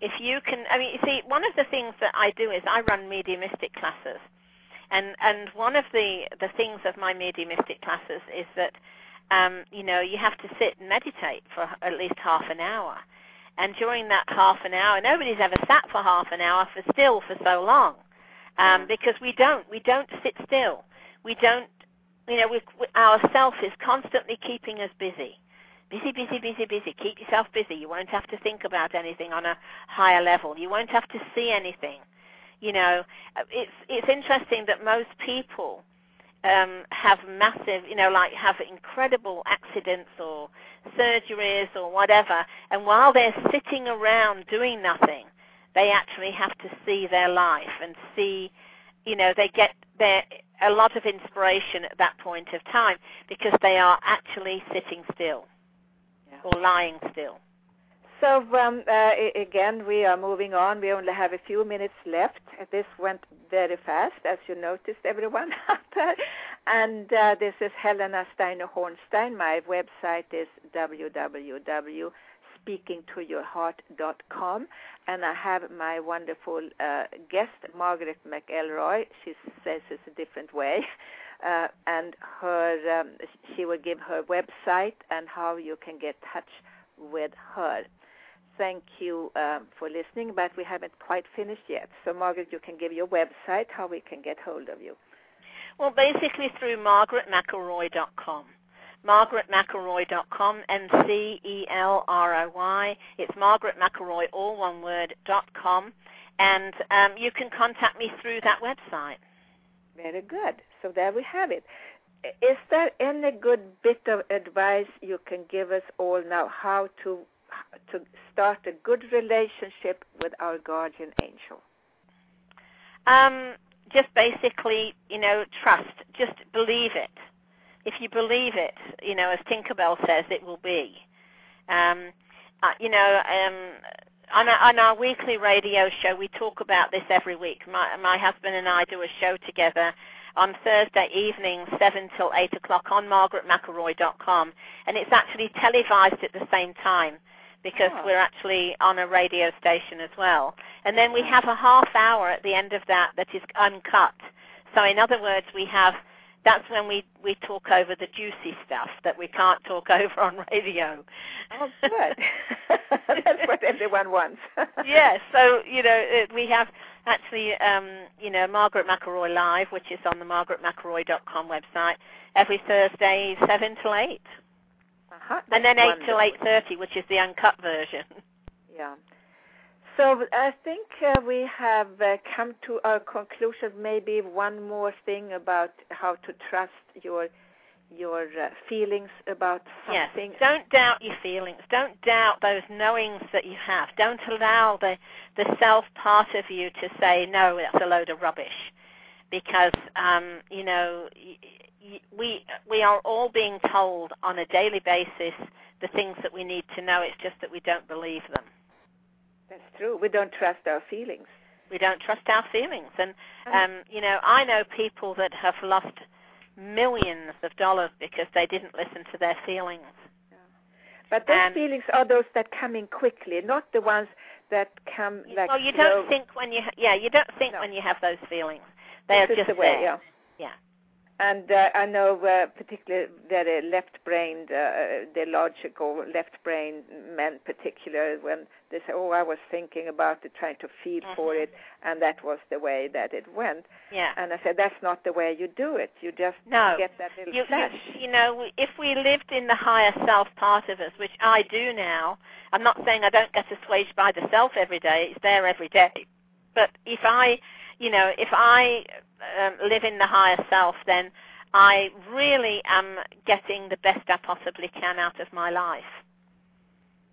if you can, you see, one of the things that I do is I run mediumistic classes. And one of the things of my mediumistic classes is that, you have to sit and meditate for at least half an hour. And during that half an hour, nobody's ever sat for half an hour for so long, because we don't sit still. We don't, our self is constantly keeping us busy. Busy, busy, busy, busy. Keep yourself busy. You won't have to think about anything on a higher level. You won't have to see anything. It's interesting that most people have massive, have incredible accidents or surgeries or whatever, and while they're sitting around doing nothing, they actually have to see their life and see, they get a lot of inspiration at that point of time because they are actually sitting still or lying still. So, again, we are moving on. We only have a few minutes left. This went very fast, as you noticed, everyone out there. And this is Helena Steiner-Hornsteyn. My website is www.speakingtoyourheart.com. And I have my wonderful guest, Margaret McElroy. She says it's a different way. And her, she will give her website and how you can get in touch with her. Thank you for listening, but we haven't quite finished yet. So, Margaret, you can give your website, how we can get hold of you. Well, basically through margaretmcelroy.com. margaretmcelroy.com, M-C-E-L-R-O-Y. It's margaretmcelroy, all one word, .com. And you can contact me through that website. Very good. So there we have it. Is there any good bit of advice you can give us all now how to start a good relationship with our guardian angel? Just basically, trust. Just believe it. If you believe it, as Tinkerbell says, it will be. On our weekly radio show, we talk about this every week. My husband and I do a show together on Thursday evening, 7 till 8 o'clock on margaretmcelroy.com. And it's actually televised at the same time because we're actually on a radio station as well. And then we have a half hour at the end of that is uncut. So in other words, that's when we talk over the juicy stuff that we can't talk over on radio. Oh, good. That's what everyone wants. Yes. So, we have actually, Margaret McElroy Live, which is on the margaretmcelroy.com website, every Thursday, 7 till 8. Uh-huh. And then 8 till 8:30, which is the uncut version. Yeah. So I think we have come to our conclusion. Maybe one more thing about how to trust your feelings about something. Yes. Don't doubt your feelings. Don't doubt those knowings that you have. Don't allow the self part of you to say, no, that's a load of rubbish. Because, we are all being told on a daily basis the things that we need to know. It's just that we don't believe them. That's true. We don't trust our feelings. We don't trust our feelings. And, I know people that have lost millions of dollars because they didn't listen to their feelings. Yeah. But those feelings are those that come in quickly, not the ones that come like... Well, you don't think when you have those feelings. They are just the way, there. Yeah. And I know particularly the left-brained, the logical left-brained men particular, when they say, oh, I was thinking about it, trying to feel for it, and that was the way that it went. Yeah. And I said, that's not the way you do it. You just get that little flash. You know, if we lived in the higher self part of us, which I do now, I'm not saying I don't get assuaged by the self every day. It's there every day. But if I... You know, if I live in the higher self, then I really am getting the best I possibly can out of my life.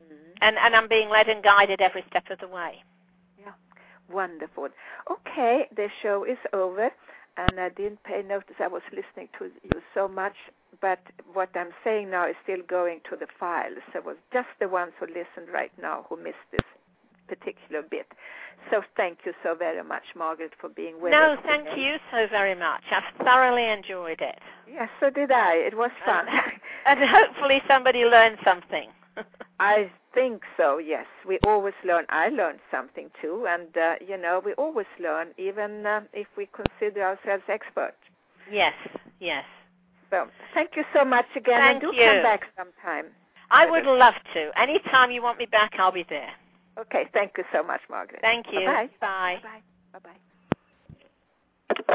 Mm-hmm. And I'm being led and guided every step of the way. Yeah, wonderful. Okay, the show is over, and I didn't pay notice. I was listening to you so much, but what I'm saying now is still going to the files. So it was just the ones who listened right now who missed this particular bit. So thank you so very much, Margaret, for being with us. No, thank you so very much. I've thoroughly enjoyed it. Yes, so did I. It was fun. And hopefully somebody learned something. I think so, yes. We always learn. I learned something too. And, you know, we always learn, even if we consider ourselves experts. Yes, yes. So thank you so much again. Thank you. And do come back sometime. I would love to. Anytime you want me back, I'll be there. Okay, thank you so much, Margaret. Thank you. Bye-bye. Bye. Bye-bye. Bye-bye.